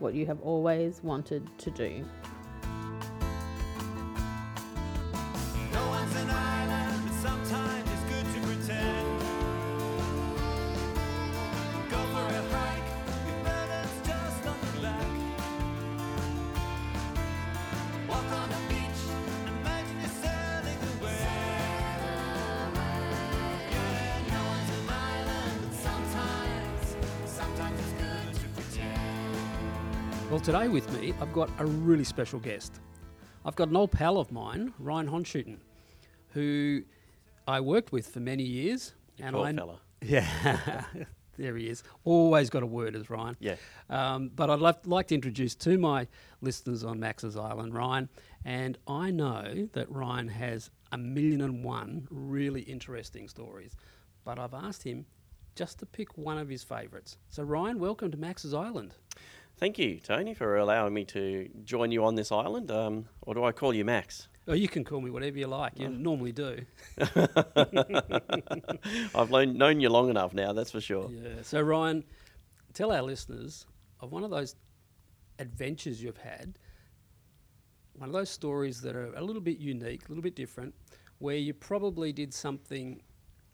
what you have always wanted to do. No one's an island, but sometimes it's good to pretend. Go for a hike, your burden's just on the black. Walk on the beach, imagine you're sailing away. Well, today with me, I've got a really special guest. I've got an old pal of mine, Ryan Honshutten, who I worked with for many years. And poor fella. Yeah, there he is. Always got a word as Ryan. Yeah. But I'd like to introduce to my listeners on Max's Island, Ryan. And I know that Ryan has 1,001 really interesting stories. But I've asked him just to pick one of his favourites. So Ryan, welcome to Max's Island. Thank you, Tony, for allowing me to join you on this island. Or do I call you Max? Oh, you can call me whatever you like. You normally do. I've known you long enough now, that's for sure. Yeah. So, Ryan, tell our listeners of one of those adventures you've had, one of those stories that are a little bit unique, a little bit different, where you probably did something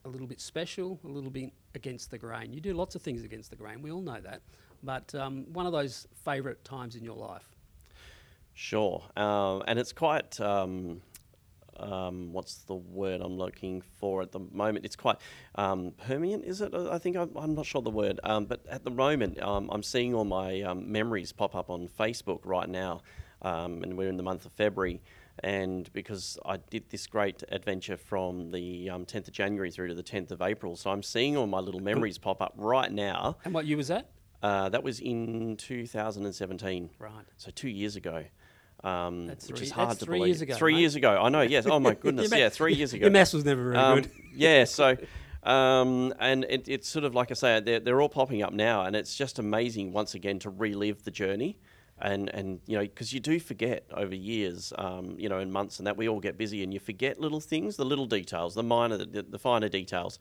a little bit special, a little bit against the grain. You do lots of things against the grain. We all know that. But one of those favourite times in your life. Sure. And it's quite, what's the word I'm looking for at the moment? It's quite permeant, is it? I think I'm not sure the word. But at the moment, I'm seeing all my memories pop up on Facebook right now. And we're in the month of February. And because I did this great adventure from the 10th of January through to the 10th of April. So I'm seeing all my little memories pop up right now. And what year was that? That was in 2017. Right. So 2 years ago. That's which is hard to believe. 3 years ago. Three years ago. I know, yes. Oh, my goodness. Yeah, 3 years ago. Your maths was never very good. Yeah, so... and it's sort of, like I say, they're all popping up now. And it's just amazing, once again, to relive the journey. And you know, because you do forget over years, you know, and months and that. We all get busy and you forget little things, the little details, the finer details.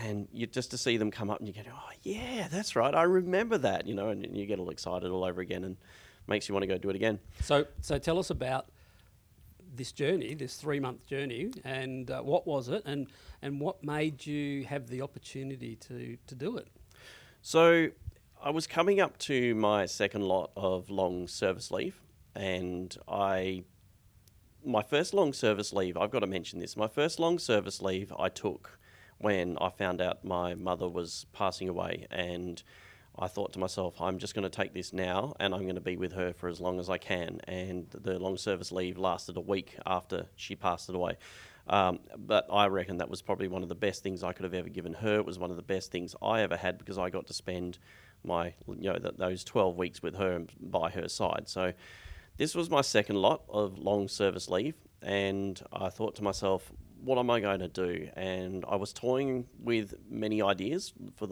And you just to see them come up and you go, oh, yeah, that's right. I remember that, you know, and you get all excited all over again and makes you want to go do it again. So tell us about this journey, this 3-month journey, and what was it and what made you have the opportunity to do it? So I was coming up to my second lot of long service leave and my first long service leave, I've got to mention this, my first long service leave I took when I found out my mother was passing away. And I thought to myself, I'm just going to take this now and I'm going to be with her for as long as I can. And the long service leave lasted a week after she passed away. But I reckon that was probably one of the best things I could have ever given her. It was one of the best things I ever had because I got to spend those 12 weeks with her and by her side. So this was my second lot of long service leave. And I thought to myself, what am I going to do? And I was toying with many ideas with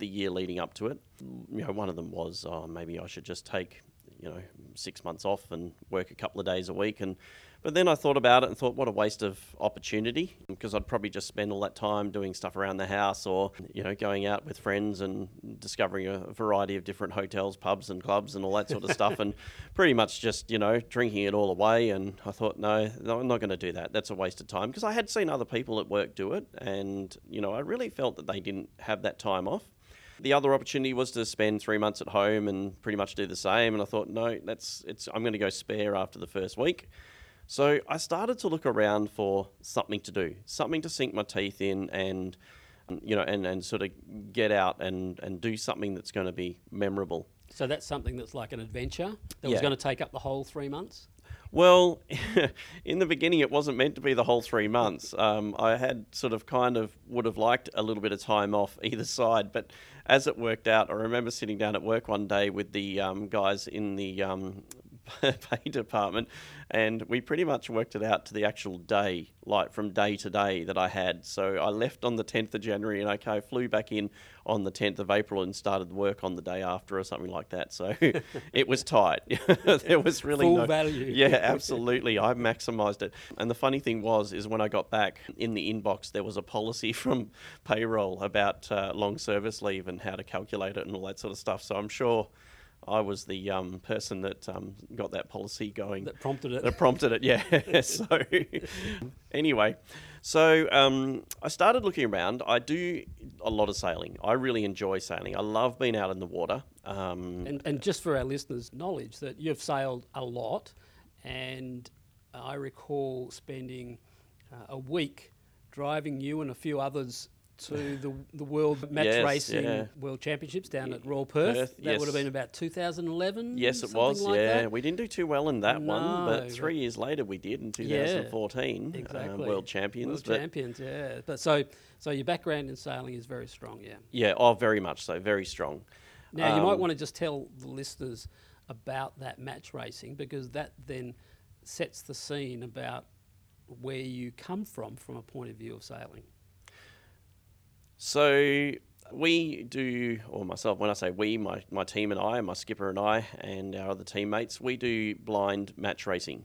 the year leading up to it. You know, one of them was, maybe I should just take, 6 months off and work a couple of days a week. But then I thought about it and thought, what a waste of opportunity, because I'd probably just spend all that time doing stuff around the house or, going out with friends and discovering a variety of different hotels, pubs and clubs and all that sort of stuff and pretty much just, drinking it all away. And I thought, no, I'm not going to do that. That's a waste of time because I had seen other people at work do it and, I really felt that they didn't have that time off. The other opportunity was to spend 3 months at home and pretty much do the same. And I thought, I'm going to go spare after the first week. So I started to look around for something to do, something to sink my teeth in and, you know, and sort of get out and do something that's going to be memorable. So that's something that's like an adventure that was going to take up the whole 3 months? Well, in the beginning, it wasn't meant to be the whole 3 months. I had sort of kind of would have liked a little bit of time off either side. But as it worked out, I remember sitting down at work one day with the guys in the pay department, and we pretty much worked it out to the actual day, like from day to day that I had. So I left on the 10th of January and I flew back in on the 10th of April and started work on the day after or something like that. So it was tight. There was really full value. Yeah, absolutely. I maximized it. And the funny thing was, is when I got back in the inbox, there was a policy from payroll about long service leave and how to calculate it and all that sort of stuff. So I'm sure I was the person that got that policy going. That prompted it. That prompted it, yeah. So anyway, so I started looking around. I do a lot of sailing. I really enjoy sailing. I love being out in the water. And just for our listeners' knowledge, that you've sailed a lot, and I recall spending a week driving you and a few others to the World Match Racing World Championships down at Royal Perth. That would have been about 2011? Yes, it was, like that. We didn't do too well in that one, but 3 years later we did in 2014. Exactly. World Champions. World Champions. But so your background in sailing is very strong, Yeah, very much so, very strong. Now, you might want to just tell the listeners about that match racing, because that then sets the scene about where you come from a point of view of sailing. So we do, or myself, when I say we, my team and I, my skipper and I, and our other teammates, we do blind match racing.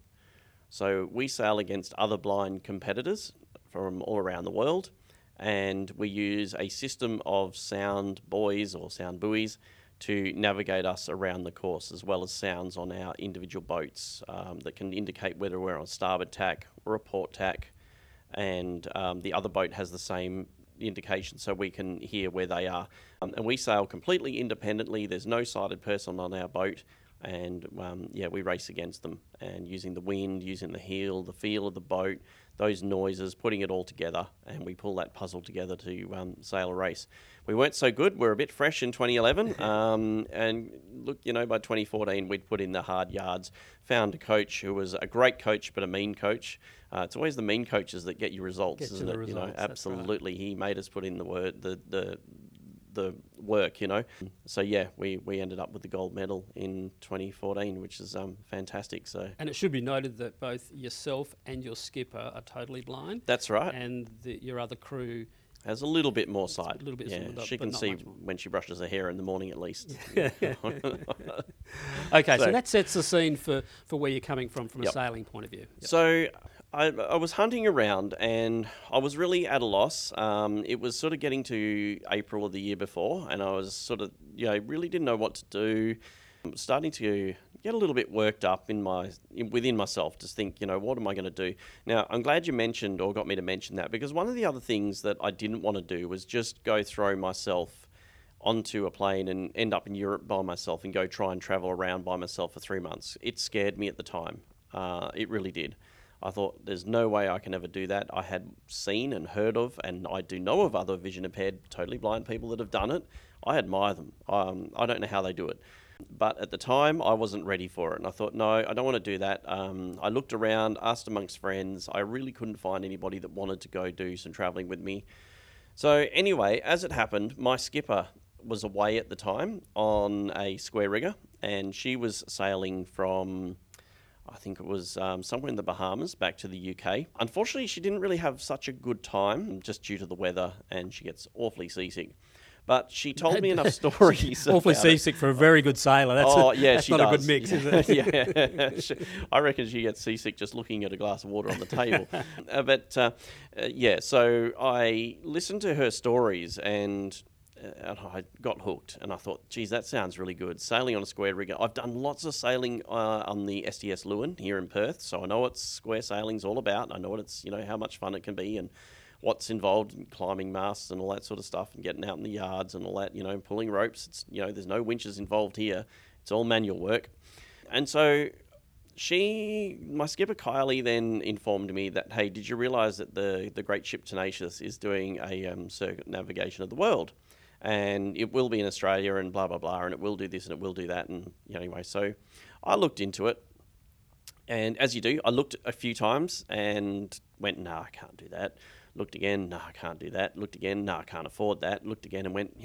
So we sail against other blind competitors from all around the world, and we use a system of sound buoys or sound buoys to navigate us around the course, as well as sounds on our individual boats that can indicate whether we're on starboard tack or a port tack, and the other boat has the same indication, so we can hear where they are, and we sail completely independently. There's no sighted person on our boat, and we race against them, and using the wind, using the heel, the feel of the boat, those noises, putting it all together, and we pull that puzzle together to sail a race. We weren't so good. We're a bit fresh in 2011, and look, you know, by 2014 we'd put in the hard yards, found a coach who was a great coach but a mean coach. It's always the mean coaches that get your results, isn't it? You know, absolutely. Right. He made us put in the work, you know. So yeah, we ended up with the gold medal in 2014, which is fantastic. So, and it should be noted that both yourself and your skipper are totally blind. That's right. And your other crew has a little bit more sight. A little bit. Yeah, she can see when she brushes her hair in the morning, at least. Okay, so that sets the scene for where you're coming from a sailing point of view. Yep. So I was hunting around, and I was really at a loss. It was sort of getting to April of the year before, and I was sort of, you know, really didn't know what to do. I'm starting to get a little bit worked up within myself, to think, you know, what am I going to do? Now, I'm glad you mentioned, or got me to mention that, because one of the other things that I didn't want to do was just go throw myself onto a plane and end up in Europe by myself and go try and travel around by myself for 3 months. It scared me at the time. It really did. I thought, there's no way I can ever do that. I had seen and heard of, and I do know of, other vision impaired, totally blind people that have done it. I admire them. I don't know how they do it. But at the time, I wasn't ready for it. And I thought, no, I don't want to do that. I looked around, asked amongst friends. I really couldn't find anybody that wanted to go do some traveling with me. So anyway, as it happened, my skipper was away at the time on a square rigger, and she was sailing from, I think it was somewhere in the Bahamas back to the UK. Unfortunately, she didn't really have such a good time, just due to the weather, and she gets awfully seasick. But she told me enough stories. Awfully seasick for a very good sailor. That's she not does. A good mix, is it? Yeah. I reckon she gets seasick just looking at a glass of water on the table. So I listened to her stories, and I got hooked, and I thought, geez, that sounds really good. Sailing on a square rigger. I've done lots of sailing on the STS Leeuwin here in Perth, so I know what square sailing's all about. I know what it's, you know, how much fun it can be, and what's involved in climbing masts and all that sort of stuff, and getting out in the yards and all that, you know, and pulling ropes. It's, you know, there's no winches involved here. It's all manual work. And so my skipper Kylie then informed me that, hey, did you realise that the great ship Tenacious is doing a circumnavigation of the world, and it will be in Australia and blah blah blah, and it will do this and it will do that, and anyway, so I looked into it, and as you do, I looked a few times and went, nah, I can't do that. Looked again, nah, I can't do that. Looked again, nah, I can't afford that. Looked again and went,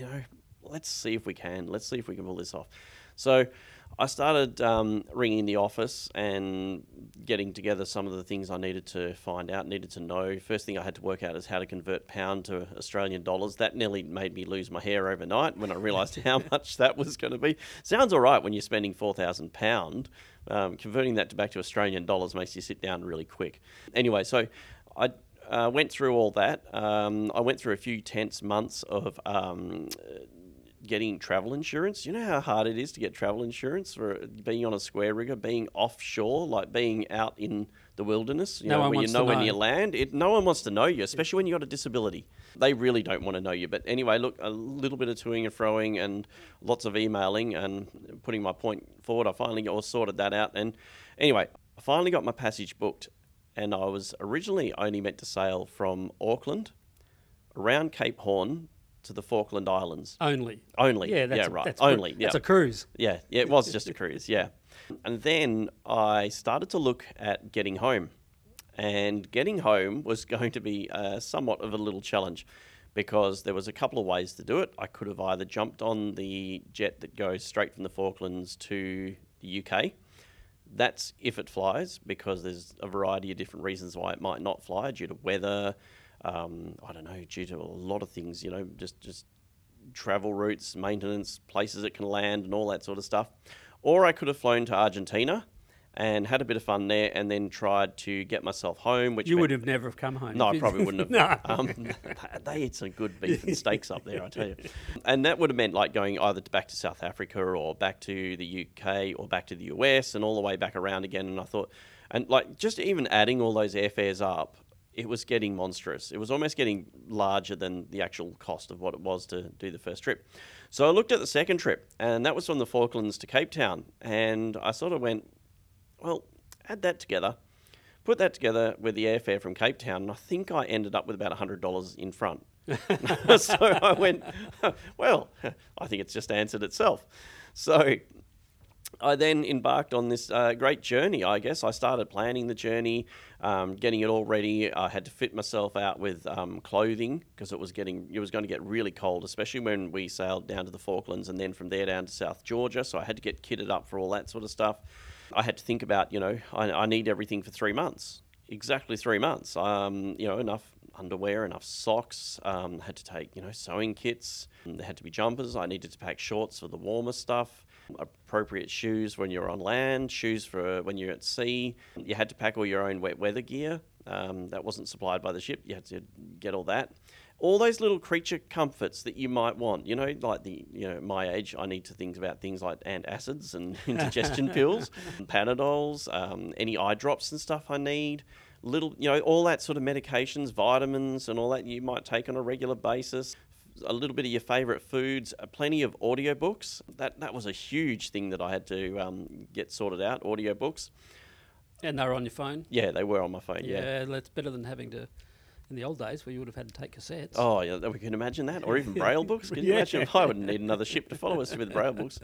let's see if we can. Let's see if we can pull this off. So I started ringing the office and getting together some of the things I needed to find out, needed to know. First thing I had to work out is how to convert pound to Australian dollars. That nearly made me lose my hair overnight when I realised how much that was going to be. Sounds all right when you're spending £4,000. Converting that back to Australian dollars makes you sit down really quick. Anyway, so I went through all that. I went through a few tense months of... getting travel insurance. You know how hard it is to get travel insurance for being on a square rigger, being offshore, like being out in the wilderness, when you land. No one wants to know you, especially when you've got a disability. They really don't want to know you. But anyway, look, a little bit of toing and froing and lots of emailing and putting my point forward, I finally all sorted that out. And anyway, I finally got my passage booked, and I was originally only meant to sail from Auckland around Cape Horn to the Falkland Islands. Only. Yeah, that's right. That's a cruise. Yeah, it was just a cruise, yeah. And then I started to look at getting home. And getting home was going to be somewhat of a little challenge, because there was a couple of ways to do it. I could have either jumped on the jet that goes straight from the Falklands to the UK. That's if it flies, because there's a variety of different reasons why it might not fly due to weather, I don't know, due to a lot of things, just travel routes, maintenance, places it can land and all that sort of stuff. Or I could have flown to Argentina and had a bit of fun there and then tried to get myself home. Which you would have never have come home. No, I probably wouldn't have. No. They eat some good beef and steaks up there, I tell you. And that would have meant like going either back to South Africa or back to the UK or back to the US and all the way back around again. And I thought, and like just even adding all those airfares up, it was getting monstrous. It was almost getting larger than the actual cost of what it was to do the first trip. So I looked at the second trip, and that was from the Falklands to Cape Town. And I sort of went, well, add that together, put that together with the airfare from Cape Town, and I think I ended up with about $100 in front. So I went, well, I think it's just answered itself. So I then embarked on this great journey, I guess. I started planning the journey, getting it all ready. I had to fit myself out with clothing because it was going to get really cold, especially when we sailed down to the Falklands and then from there down to South Georgia. So I had to get kitted up for all that sort of stuff. I had to think about, I need everything for 3 months, exactly 3 months. Enough underwear, enough socks, had to take, sewing kits. There had to be jumpers. I needed to pack shorts for the warmer stuff, appropriate shoes when you're on land, shoes for when you're at sea. You had to pack all your own wet weather gear. That wasn't supplied by the ship. You had to get all that. All those little creature comforts that you might want, like my age, I need to think about things like antacids and indigestion pills, Panadols, any eye drops and stuff I need. Little, all that sort of medications, vitamins and all that you might take on a regular basis. A little bit of your favourite foods, plenty of audiobooks. That was a huge thing that I had to get sorted out, audiobooks. And they were on your phone? Yeah, they were on my phone, yeah. Yeah, that's better than having to, in the old days where you would have had to take cassettes. Oh, yeah, we can imagine that. Or even Braille books. Can you imagine if I wouldn't need another ship to follow us with Braille books?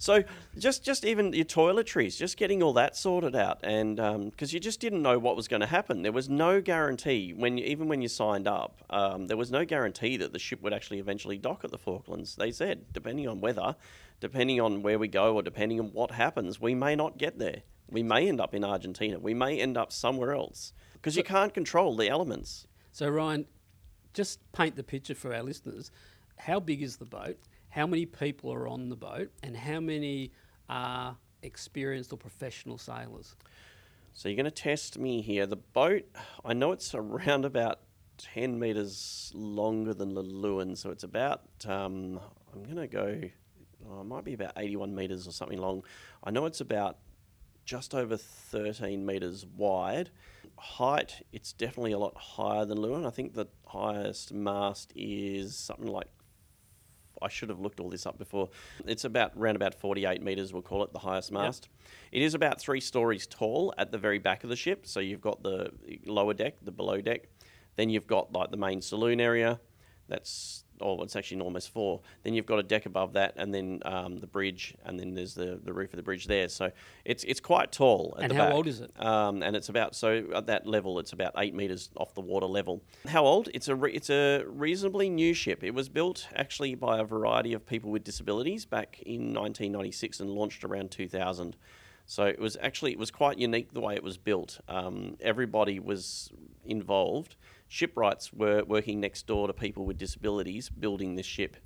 So just even your toiletries, just getting all that sorted out. And because you just didn't know what was going to happen. There was no guarantee, even when you signed up, there was no guarantee that the ship would actually eventually dock at the Falklands. They said, depending on weather, depending on where we go or depending on what happens, we may not get there. We may end up in Argentina. We may end up somewhere else because you can't control the elements. So, Ryan, just paint the picture for our listeners. How big is the boat? How many people are on the boat? And how many are experienced or professional sailors? So you're going to test me here. The boat, I know it's around about 10 metres longer than the Leeuwin. So it's about, I'm going to go, it might be about 81 metres or something long. I know it's about just over 13 metres wide. Height, it's definitely a lot higher than Leeuwin. I think the highest mast is something like I should have looked all this up before. It's about round about 48 metres, we'll call it, the highest mast. Yep. It is about 3 stories tall at the very back of the ship. So you've got the lower deck, the below deck. Then you've got like the main saloon area. That's, oh, it's actually almost 4. Then you've got a deck above that, and then the bridge, and then there's the roof of the bridge there. So it's quite tall at the back. And how old is it? And it's about, so at that level, it's about 8 metres off the water level. How old? It's a reasonably new ship. It was built actually by a variety of people with disabilities back in 1996 and launched around 2000. So it was quite unique the way it was built. Everybody was involved. Shipwrights were working next door to people with disabilities building this ship,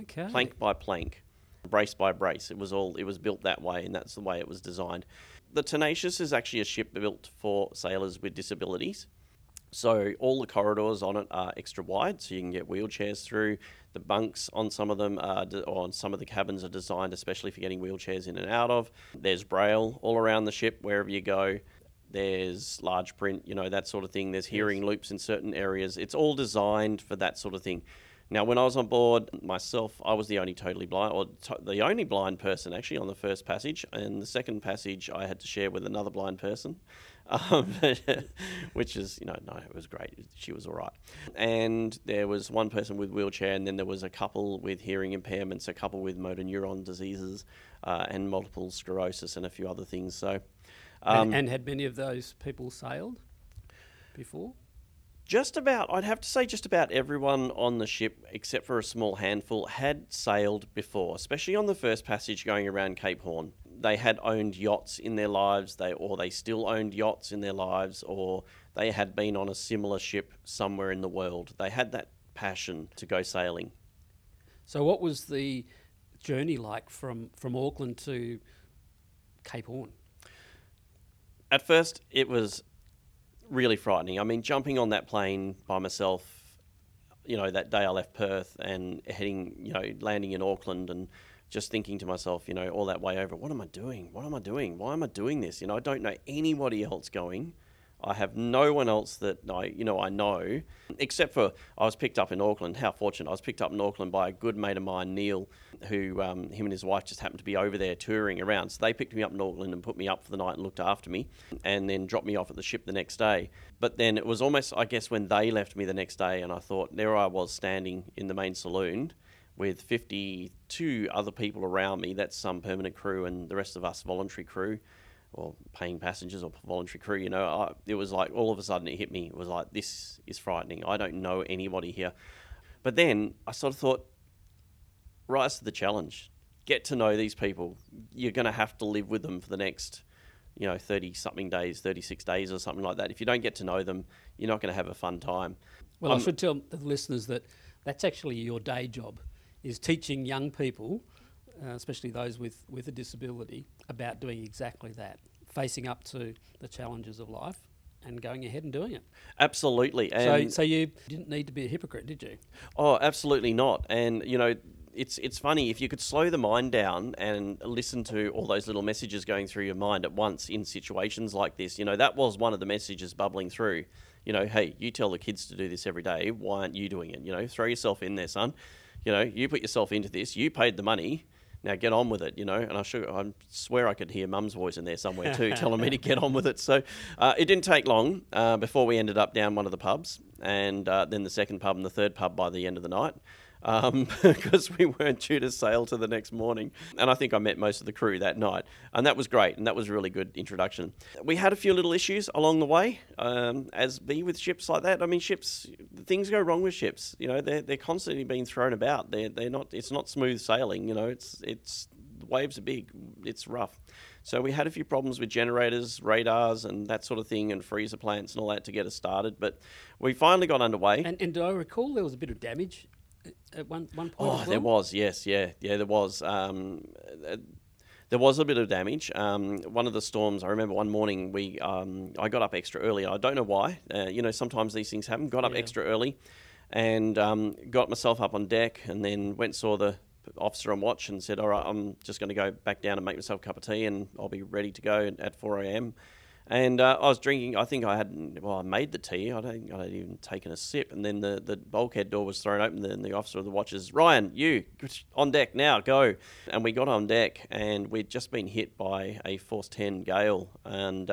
okay, plank by plank, brace by brace. It was built that way, and that's the way it was designed. The Tenacious is actually a ship built for sailors with disabilities. So all the corridors on it are extra wide, so you can get wheelchairs through. The bunks on some of them, on some of the cabins, are designed especially for getting wheelchairs in and out of. There's braille all around the ship wherever you go. There's large print, you know, that sort of thing. There's hearing loops in certain areas. It's all designed for that sort of thing. Now, when I was on board myself, I was the only totally blind, or the only blind person actually on the first passage. And the second passage I had to share with another blind person, which is, you know, no, it was great. She was all right. And there was one person with wheelchair, and then there was a couple with hearing impairments, a couple with motor neuron diseases, and multiple sclerosis and a few other things. So, and had many of those people sailed before? Just about, I'd have to say just about everyone on the ship, except for a small handful, had sailed before, especially on the first passage going around Cape Horn. They had owned yachts in their lives, or they still owned yachts in their lives, or they had been on a similar ship somewhere in the world. They had that passion to go sailing. So what was the journey like from Auckland to Cape Horn? At first, it was really frightening. I mean, jumping on that plane by myself, you know, that day I left Perth and heading, you know, landing in Auckland, and just thinking to myself, you know, all that way over, what am I doing? What am I doing? Why am I doing this? You know, I don't know anybody else going. I have no one else that I know, except for I was picked up in Auckland. How fortunate. I was picked up in Auckland by a good mate of mine, Neil, who him and his wife just happened to be over there touring around. So they picked me up in Auckland and put me up for the night and looked after me, and then dropped me off at the ship the next day. But then it was almost, I guess, when they left me the next day, and I thought, there I was standing in the main saloon with 52 other people around me. That's some permanent crew and the rest of us voluntary crew, or paying passengers or voluntary crew, you know. It was like, all of a sudden it hit me. It was like, this is frightening. I don't know anybody here. But then I sort of thought, rise to the challenge. Get to know these people. You're going to have to live with them for the next, 30-something days, 36 days or something like that. If you don't get to know them, you're not going to have a fun time. Well, I should tell the listeners that that's actually your day job, is teaching young people, especially those with a disability, about doing exactly that, facing up to the challenges of life and going ahead and doing it. Absolutely. And so you didn't need to be a hypocrite, did you? Oh, absolutely not. And, it's funny, if you could slow the mind down and listen to all those little messages going through your mind at once in situations like this, that was one of the messages bubbling through. Hey, you tell the kids to do this every day. Why aren't you doing it? Throw yourself in there, son. You put yourself into this. You paid the money. Now get on with it, and I swear I could hear Mum's voice in there somewhere too, telling me to get on with it. So it didn't take long before we ended up down one of the pubs, and then the second pub and the third pub by the end of the night, because we weren't due to sail till the next morning. And I think I met most of the crew that night, and that was great, and that was a really good introduction. We had a few little issues along the way, as be with ships like that. I mean, things go wrong with ships. They're constantly being thrown about. They're not. It's not smooth sailing. The waves are big. It's rough. So we had a few problems with generators, radars, and that sort of thing, and freezer plants and all that to get us started. But we finally got underway. And do I recall there was a bit of damage at one point? Oh, there was, yes, yeah. There was. There was a bit of damage. One of the storms, I remember one morning, I got up extra early. I don't know why. Sometimes these things happen. Got up extra early, and got myself up on deck, and then went and saw the officer on watch and said, "All right, I'm just going to go back down and make myself a cup of tea, and I'll be ready to go at 4 a.m." And I was drinking. I think I hadn't. Well, I made the tea. I hadn't even taken a sip. And then the bulkhead door was thrown open. Then the officer of the watches, Ryan, you on deck now, go. And we got on deck, and we'd just been hit by a force 10 gale. And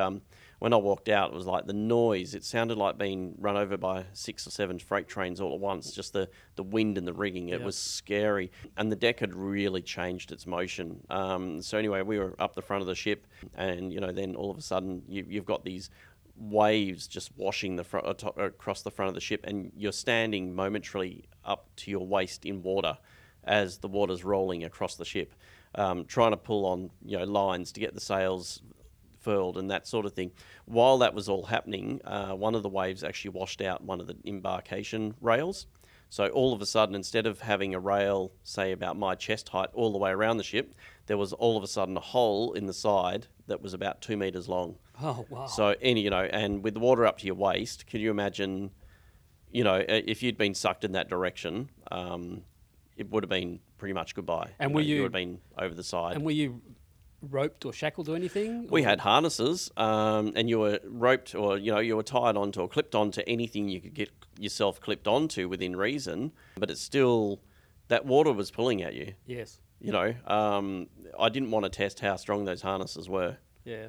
when I walked out, it was like the noise. It sounded like being run over by 6 or 7 freight trains all at once. Just the wind and the rigging. It was scary. And the deck had really changed its motion. So anyway, we were up the front of the ship, and then all of a sudden you've got these waves just washing the front, across the front of the ship, and you're standing momentarily up to your waist in water as the water's rolling across the ship, trying to pull on lines to get the sails furled and that sort of thing. While that was all happening, one of the waves actually washed out one of the embarkation rails. So all of a sudden, instead of having a rail, say, about my chest height all the way around the ship, there was all of a sudden a hole in the side that was about 2 meters long. Oh, wow. So, and with the water up to your waist, can you imagine, if you'd been sucked in that direction, it would have been pretty much goodbye. And you would have been over the side. And were you roped or shackled or anything? We had harnesses, and you were roped, or you were tied onto or clipped onto anything you could get yourself clipped onto within reason. But it's still, that water was pulling at you. Yes. I didn't want to test how strong those harnesses were. Yeah.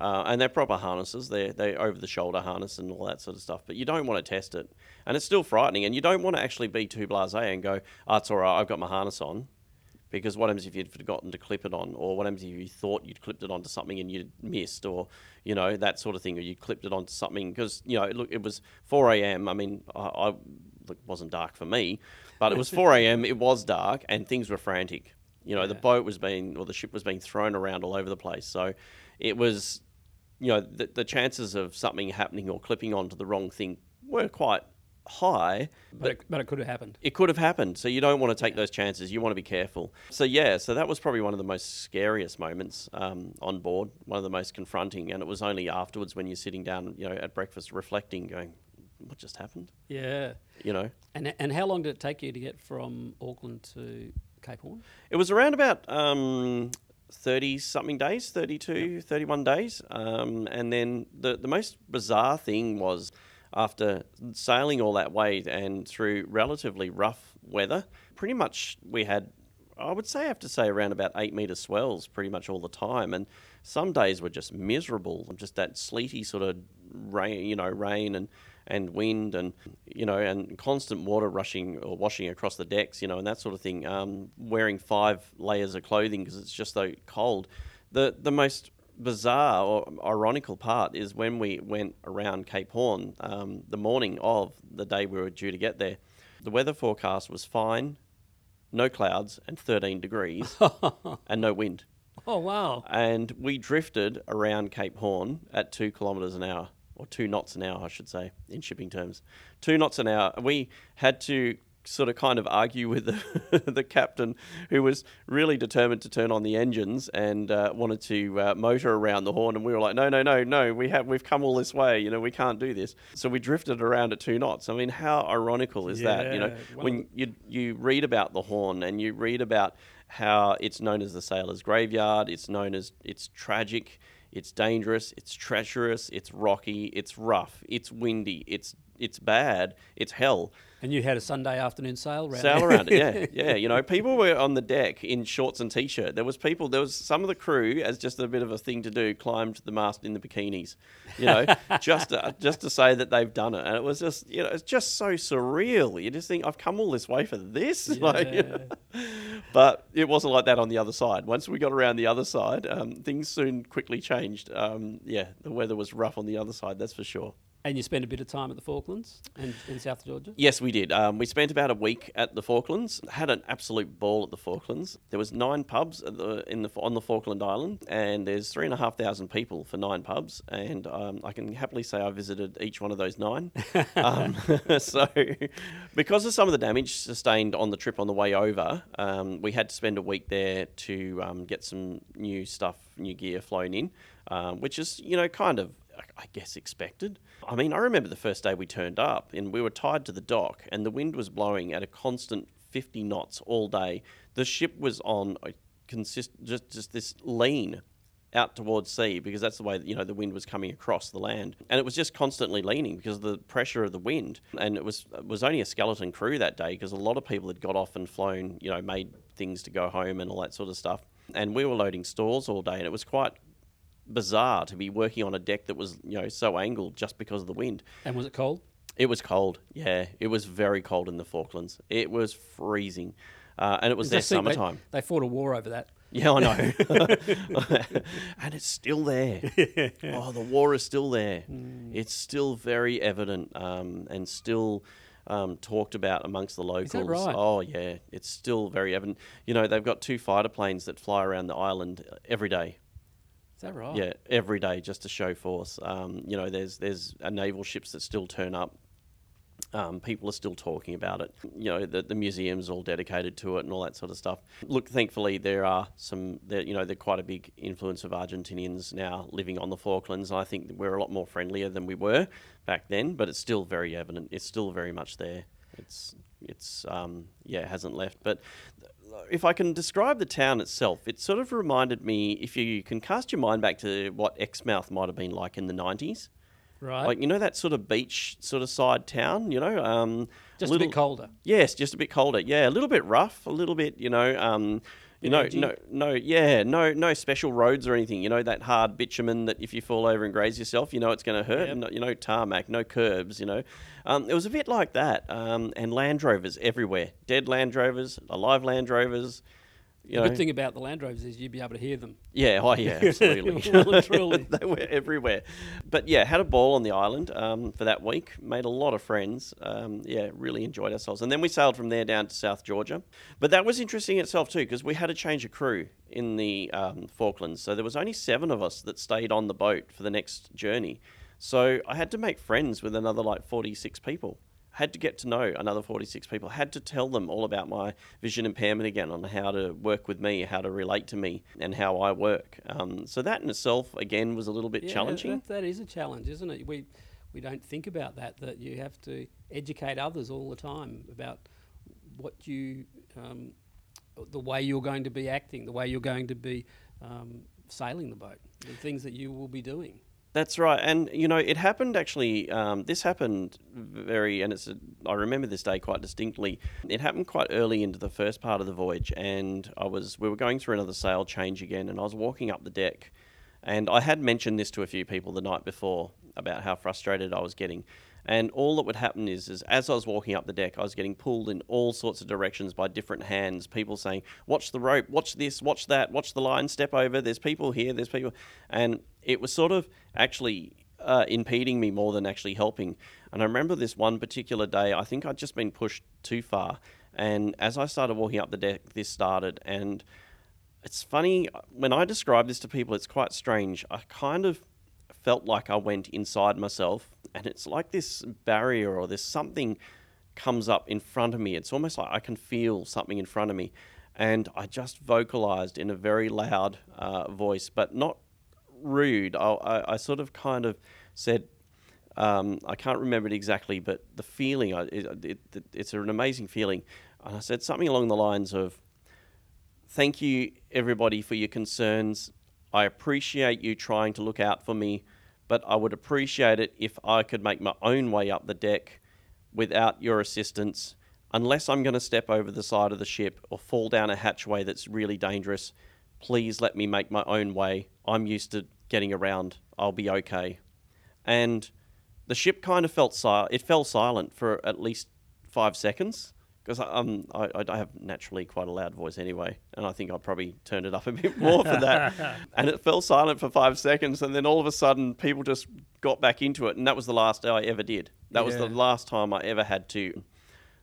And they're proper harnesses. They're over the shoulder harness and all that sort of stuff. But you don't want to test it, and it's still frightening. And you don't want to actually be too blasé and go, "Oh, it's all right. I've got my harness on." Because what happens if you'd forgotten to clip it on, or what happens if you thought you'd clipped it onto something and you missed, or, that sort of thing, or you clipped it onto something? Because, look, it was 4 a.m. I mean, it wasn't dark for me, but it was 4 a.m., it was dark, and things were frantic. The boat was being, or the ship was being thrown around all over the place. So it was, the chances of something happening or clipping onto the wrong thing were quite high, but it could have happened. It could have happened. So you don't want to take those chances. You want to be careful. So that was probably one of the most scariest moments on board, one of the most confronting. And it was only afterwards, when you're sitting down, at breakfast, reflecting, going, "What just happened?" Yeah. And how long did it take you to get from Auckland to Cape Horn? It was around about 30-something days, 32, 31 days. And then the most bizarre thing was, after sailing all that way and through relatively rough weather, pretty much we had, I have to say, around about 8-meter swells pretty much all the time. And some days were just miserable, just that sleety sort of rain, rain and wind and, and constant water rushing or washing across the decks, and that sort of thing. Wearing 5 layers of clothing because it's just so cold. The most bizarre or ironical part is when we went around Cape Horn, the morning of the day we were due to get there, the weather forecast was fine, no clouds, and 13 degrees and no wind. Oh, wow. And we drifted around Cape Horn at 2 kilometres an hour, or 2 knots an hour, I should say, in shipping terms. 2 knots an hour. We had to sort of kind of argue with the captain, who was really determined to turn on the engines and wanted to motor around the horn, and we were like, no, we've come all this way, we can't do this. So we drifted around at 2 knots. I mean, how ironical is that? Well, when you read about the horn and you read about how it's known as the sailor's graveyard, it's known as, it's tragic, it's dangerous, it's treacherous, it's rocky, it's rough, it's windy, it's bad, it's hell. And you had a Sunday afternoon sail around it. Sail around it, yeah. People were on the deck in shorts and T-shirt. There was some of the crew, as just a bit of a thing to do, climbed the mast in the bikinis, just to say that they've done it. And it was just, it's just so surreal. You just think, I've come all this way for this? Yeah. But it wasn't like that on the other side. Once we got around the other side, things soon quickly changed. The weather was rough on the other side, that's for sure. And you spent a bit of time at the Falklands and in South Georgia? Yes, we did. We spent about a week at the Falklands. Had an absolute ball at the Falklands. There was 9 pubs on the Falkland Island, and there's 3,500 people for 9 pubs. And I can happily say I visited each one of those 9. So, because of some of the damage sustained on the trip on the way over, we had to spend a week there to get some new gear flown in, which is kind of, I guess, expected. I mean, I remember the first day we turned up and we were tied to the dock, and the wind was blowing at a constant 50 knots all day. The ship was on just this lean out towards sea, because that's the way, you know, the wind was coming across the land. And it was just constantly leaning because of the pressure of the wind. And it was only a skeleton crew that day, because a lot of people had got off and flown, you know, made things to go home and all that sort of stuff. And we were loading stores all day, and it was quite bizarre to be working on a deck that was, you know, so angled just because of the wind. And was it cold? It was cold, yeah. It was very cold in the Falklands. It was freezing. And it was their summertime. They fought a war over that. Yeah, I know. And it's still there. Oh, the war is still there. Mm. It's still very evident and still talked about amongst the locals. Is that right? Oh, yeah. It's still very evident. You know, they've got 2 fighter planes that fly around the island every day. Is that right? Yeah, every day, just to show force. You know, there's naval ships that still turn up. People are still talking about it. You know, the museum's all dedicated to it and all that sort of stuff. Look, thankfully, there are some, you know, they're quite a big influence of Argentinians now living on the Falklands. And I think that we're a lot more friendlier than we were back then, but it's still very evident. It's still very much there. It hasn't left. But if I can describe the town itself, it sort of reminded me, if you can cast your mind back to what Exmouth might have been like in the 90s. Right. Like, you know, that sort of beach sort of side town, you know. Just a bit colder. Yes, just a bit colder. Yeah, a little bit rough, a little bit, you know, no special roads or anything. You know, that hard bitumen that if you fall over and graze yourself, you know it's going to hurt. Yep. No, you know, tarmac, no curbs, you know. It was a bit like that. And Land Rovers everywhere. Dead Land Rovers, alive Land Rovers. The good thing about the Land Rovers is you'd be able to hear them. Yeah, oh yeah, absolutely. They were everywhere. But yeah, had a ball on the island for that week, made a lot of friends, really enjoyed ourselves. And then we sailed from there down to South Georgia. But that was interesting in itself too, because we had to change a crew in the Falklands. So there was only 7 of us that stayed on the boat for the next journey. So I had to make friends with another like 46 people. Had to get to know another 46 people, had to tell them all about my vision impairment again, on how to work with me, how to relate to me, and how I work. So that in itself, again, was a little bit challenging. That is a challenge, isn't it? We don't think about that you have to educate others all the time about what you, the way you're going to be acting, the way you're going to be sailing the boat, the things that you will be doing. That's right. And, you know, it happened actually, I remember this day quite distinctly. It happened quite early into the first part of the voyage, and we were going through another sail change again, and I was walking up the deck, and I had mentioned this to a few people the night before about how frustrated I was getting. And all that would happen is as I was walking up the deck, I was getting pulled in all sorts of directions by different hands, people saying, watch the rope, watch this, watch that, watch the line, step over, there's people here, there's people. And it was sort of actually impeding me more than actually helping. And I remember this one particular day, I think I'd just been pushed too far. And as I started walking up the deck, this started. And it's funny, when I describe this to people, it's quite strange. I kind of felt like I went inside myself, and it's like this barrier or this something comes up in front of me. It's almost like I can feel something in front of me. And I just vocalized in a very loud voice, but not rude. I sort of kind of said, I can't remember it exactly, but the feeling, it's an amazing feeling. And I said something along the lines of, thank you everybody for your concerns. I appreciate you trying to look out for me, but I would appreciate it if I could make my own way up the deck without your assistance, unless I'm going to step over the side of the ship or fall down a hatchway that's really dangerous. Please let me make my own way. I'm used to getting around. I'll be okay. And the ship kind of fell silent for at least 5 seconds. Because I have naturally quite a loud voice anyway, and I think I probably turned it up a bit more for that. And it fell silent for 5 seconds, and then all of a sudden people just got back into it, and that was the last day I ever did. That was the last time I ever had to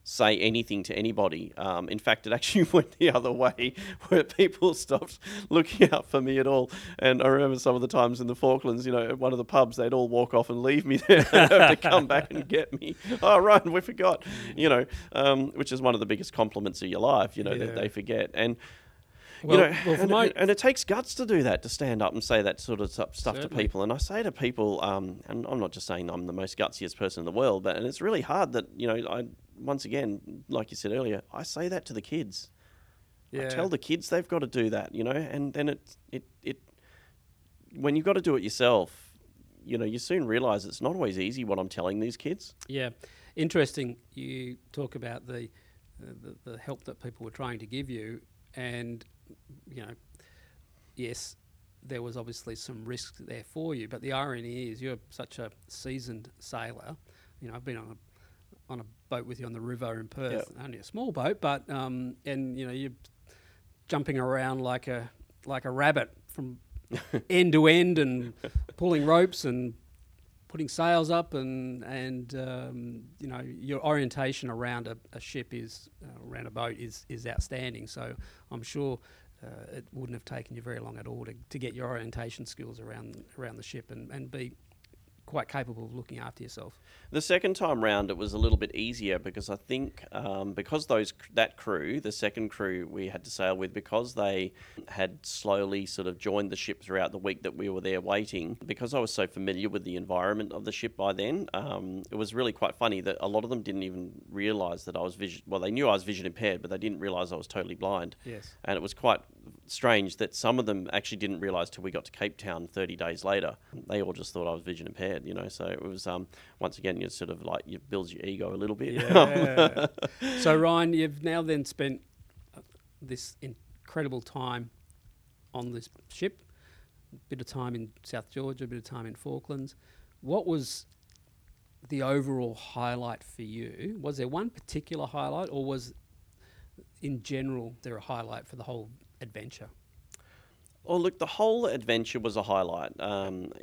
say anything to anybody. In fact, it actually went the other way, where people stopped looking out for me at all. And I remember some of the times in the Falklands, you know, at one of the pubs, they'd all walk off and leave me there and have to come back and get me. Oh, Ryan, we forgot, you know, which is one of the biggest compliments of your life, you know, that they forget. And, it takes guts to do that, to stand up and say that sort of stuff to people. And I say to people, and I'm not just saying I'm the most gutsiest person in the world, but it's really hard that, you know, once again, like you said earlier, I say that to the kids. Yeah. I tell the kids they've got to do that, you know, and then it when you've got to do it yourself, you know, you soon realise it's not always easy what I'm telling these kids. Yeah. Interesting you talk about the help that people were trying to give you, and, you know, yes, there was obviously some risk there for you, but the irony is you're such a seasoned sailor. You know, I've been on a boat with you on the river in Perth, yep. Only a small boat, but and you know, you're jumping around like a rabbit from end to end and pulling ropes and putting sails up, and you know, your orientation around a ship is around a boat is outstanding. So I'm sure it wouldn't have taken you very long at all to get your orientation skills around the ship and be quite capable of looking after yourself. The second time round, it was a little bit easier because I think because that crew, the second crew we had to sail with, because they had slowly sort of joined the ship throughout the week that we were there waiting, because I was so familiar with the environment of the ship by then, it was really quite funny that a lot of them didn't even realise that I was they knew I was vision impaired, but they didn't realise I was totally blind. Yes. And it was quite strange that some of them actually didn't realise till we got to Cape Town 30 days later. They all just thought I was vision impaired, you know. So it was, once again, you sort of like, you build your ego a little bit. Yeah. So Ryan, you've now then spent this incredible time on this ship, a bit of time in South Georgia, a bit of time in Falklands. What was the overall highlight for you? Was there one particular highlight, or was, in general, there a highlight for the whole adventure? Oh, look, the whole adventure was a highlight.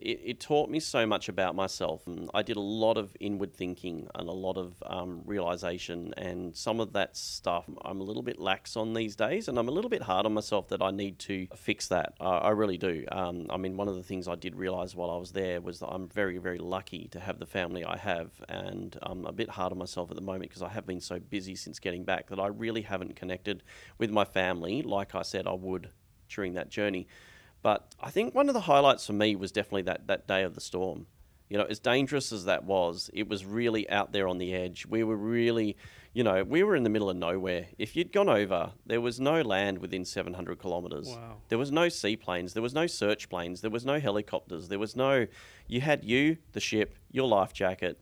It taught me so much about myself. I did a lot of inward thinking and a lot of realisation, and some of that stuff I'm a little bit lax on these days, and I'm a little bit hard on myself that I need to fix that. I really do. I mean, one of the things I did realise while I was there was that I'm very, very lucky to have the family I have, and I'm a bit hard on myself at the moment because I have been so busy since getting back that I really haven't connected with my family like I said I would during that journey. But I think one of the highlights for me was definitely that day of the storm. You know, as dangerous as that was, it was really out there on the edge. We were really, you know, we were in the middle of nowhere. If you'd gone over, there was no land within 700 kilometres. Wow. There was no seaplanes. There was no search planes. There was no helicopters. There was no, you had you, the ship, your life jacket,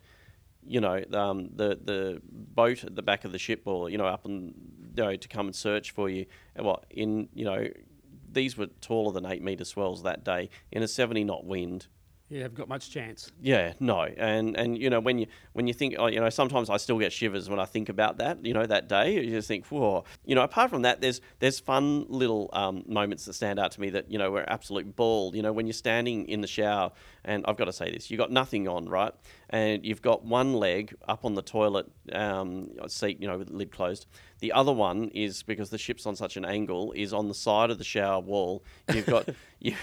you know, the boat at the back of the ship, or, you know, up and, you know, to come and search for you. You know, these were taller than 8-metre swells that day in a 70-knot wind. You haven't got much chance. Yeah, no. And you know, when you think, you know, sometimes I still get shivers when I think about that, you know, that day. You just think, whoa. You know, apart from that, there's fun little moments that stand out to me that, you know, were absolute ball. You know, when you're standing in the shower, and I've got to say this, you've got nothing on, right? And you've got one leg up on the toilet seat, you know, with the lid closed. The other one is, because the ship's on such an angle, is on the side of the shower wall. You've got, you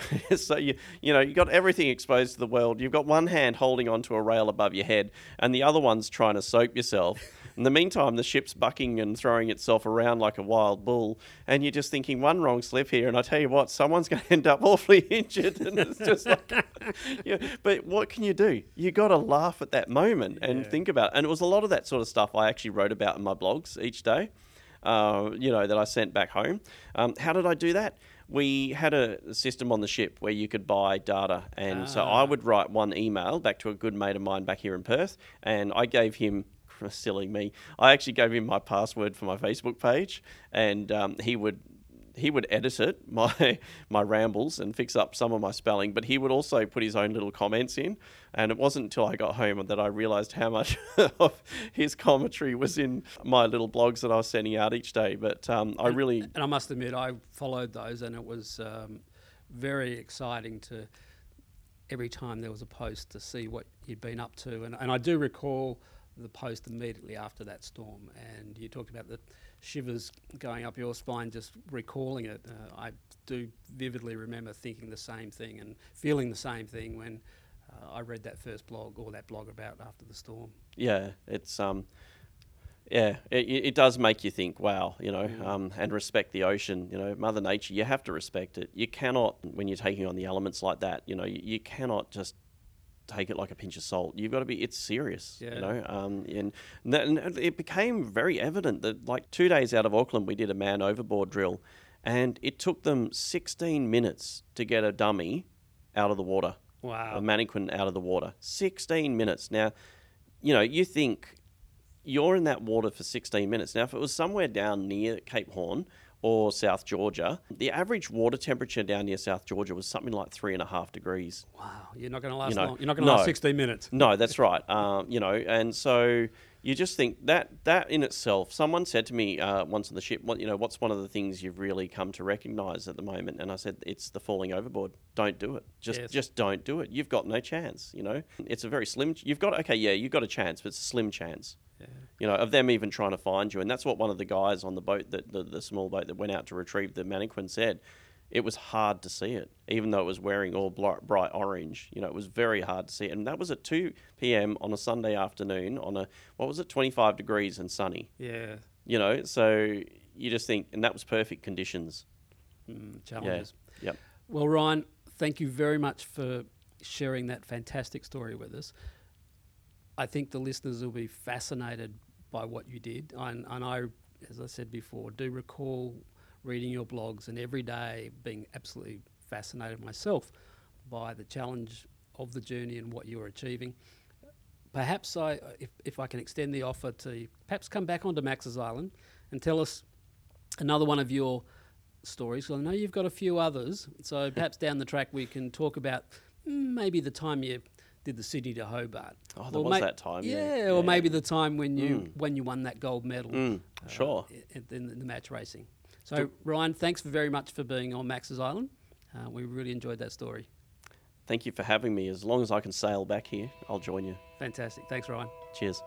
know, you've got everything exposed to the world. You've got one hand holding onto a rail above your head, and the other one's trying to soak yourself. In the meantime, the ship's bucking and throwing itself around like a wild bull, and you're just thinking, one wrong slip here, and I tell you what, someone's going to end up awfully injured. And it's just like, you know, but what can you do? You got to laugh at that moment and think about it. And it was a lot of that sort of stuff I actually wrote about in my blogs each day, you know, that I sent back home. How did I do that? We had a system on the ship where you could buy data. And so I would write one email back to a good mate of mine back here in Perth. And I gave him, silly me, I actually gave him my password for my Facebook page. And he would edit it, my rambles, and fix up some of my spelling, but he would also put his own little comments in. And it wasn't until I got home that I realised how much of his commentary was in my little blogs that I was sending out each day. But And I must admit, I followed those, and it was very exciting to, every time there was a post, to see what you'd been up to. And I do recall the post immediately after that storm, and you talked about the shivers going up your spine just recalling it. I do vividly remember thinking the same thing and feeling the same thing when I read that first blog, or that blog about after the storm. Yeah, it's it does make you think, wow, you know, and respect the ocean, you know, Mother Nature. You have to respect it. You cannot, when you're taking on the elements like that, you know, you cannot just take it like a pinch of salt. You've got to be, it's serious, yeah. You know, and it became very evident that, like, 2 days out of Auckland, we did a man overboard drill, and it took them 16 minutes to get a dummy out of the water. Wow. A mannequin out of the water. 16 minutes. Now, you know, you think you're in that water for 16 minutes. Now, if it was somewhere down near Cape Horn or South Georgia, the average water temperature down near South Georgia was something like 3.5 degrees. Wow. You're not going to last long. You're not going to last 16 minutes. No, that's right. You know, and so you just think that in itself, someone said to me once on the ship, well, you know, what's one of the things you've really come to recognise at the moment? And I said, it's the falling overboard. Don't do it. Just don't do it. You've got no chance, you know. It's a very slim, you've got a chance, but it's a slim chance. Yeah. You know, of them even trying to find you. And that's what one of the guys on the boat, the small boat that went out to retrieve the mannequin said. It was hard to see it, even though it was wearing all bright orange. You know, it was very hard to see it. And that was at 2 p.m. on a Sunday afternoon on a, 25 degrees and sunny. Yeah. You know, so you just think, and that was perfect conditions. Challenges. Yeah. Yep. Well, Ryan, thank you very much for sharing that fantastic story with us. I think the listeners will be fascinated by what you did. And I, as I said before, do recall reading your blogs and every day being absolutely fascinated myself by the challenge of the journey and what you were achieving. Perhaps if I can extend the offer to perhaps come back onto Max's Island and tell us another one of your stories. Well, I know you've got a few others, so perhaps down the track we can talk about maybe the time you did the Sydney to Hobart. Oh, there was that time. Yeah, or maybe the time when you won that gold medal. Sure. In the match racing. So, Ryan, thanks very much for being on Max's Island. We really enjoyed that story. Thank you for having me. As long as I can sail back here, I'll join you. Fantastic. Thanks, Ryan. Cheers.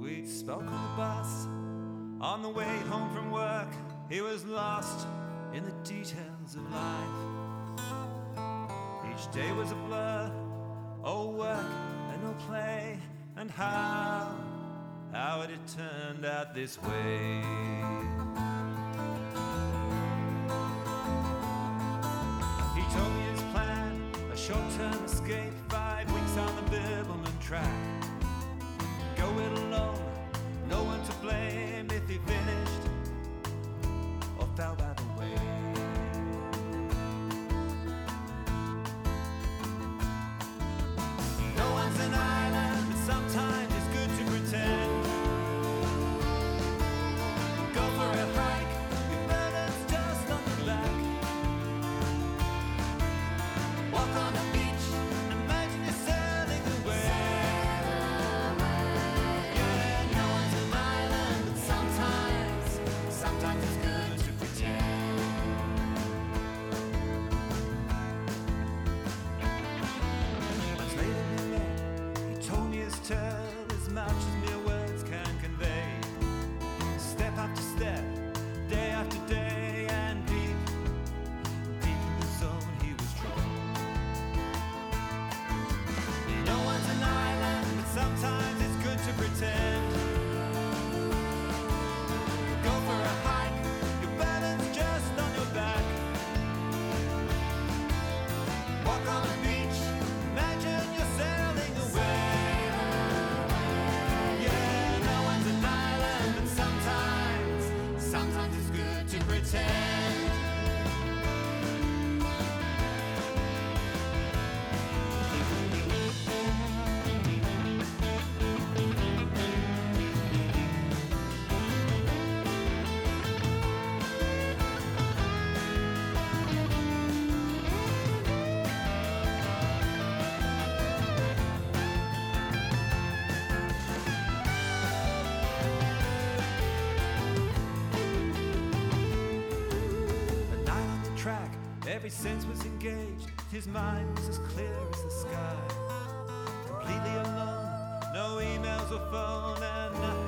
We spoke on the bus on the way home from work. He was lost in the details of life. Each day was a blur, oh work and oh play, and how had it turned out this way? He told me his plan, a short-term escape, 5 weeks on the Bibbulmun track. Go it alone, no one to blame if he finished or fell by the way. No one's an island, but sometimes it's good to pretend. Go for a hike, your burden's just on the black. Walk on the beach, imagine you're sailing away. Yeah, no one's an island, but sometimes it's good. As much as mere words can convey, step after step, day after day, and deep in the zone he was drawn. No one's an island, but sometimes it's good to pretend. Go for a hike, your burden's just on your back. Walk on the beach, imagine you're sailing away. Every sense was engaged, his mind was as clear as the sky. Completely alone, no emails or phone and nothing.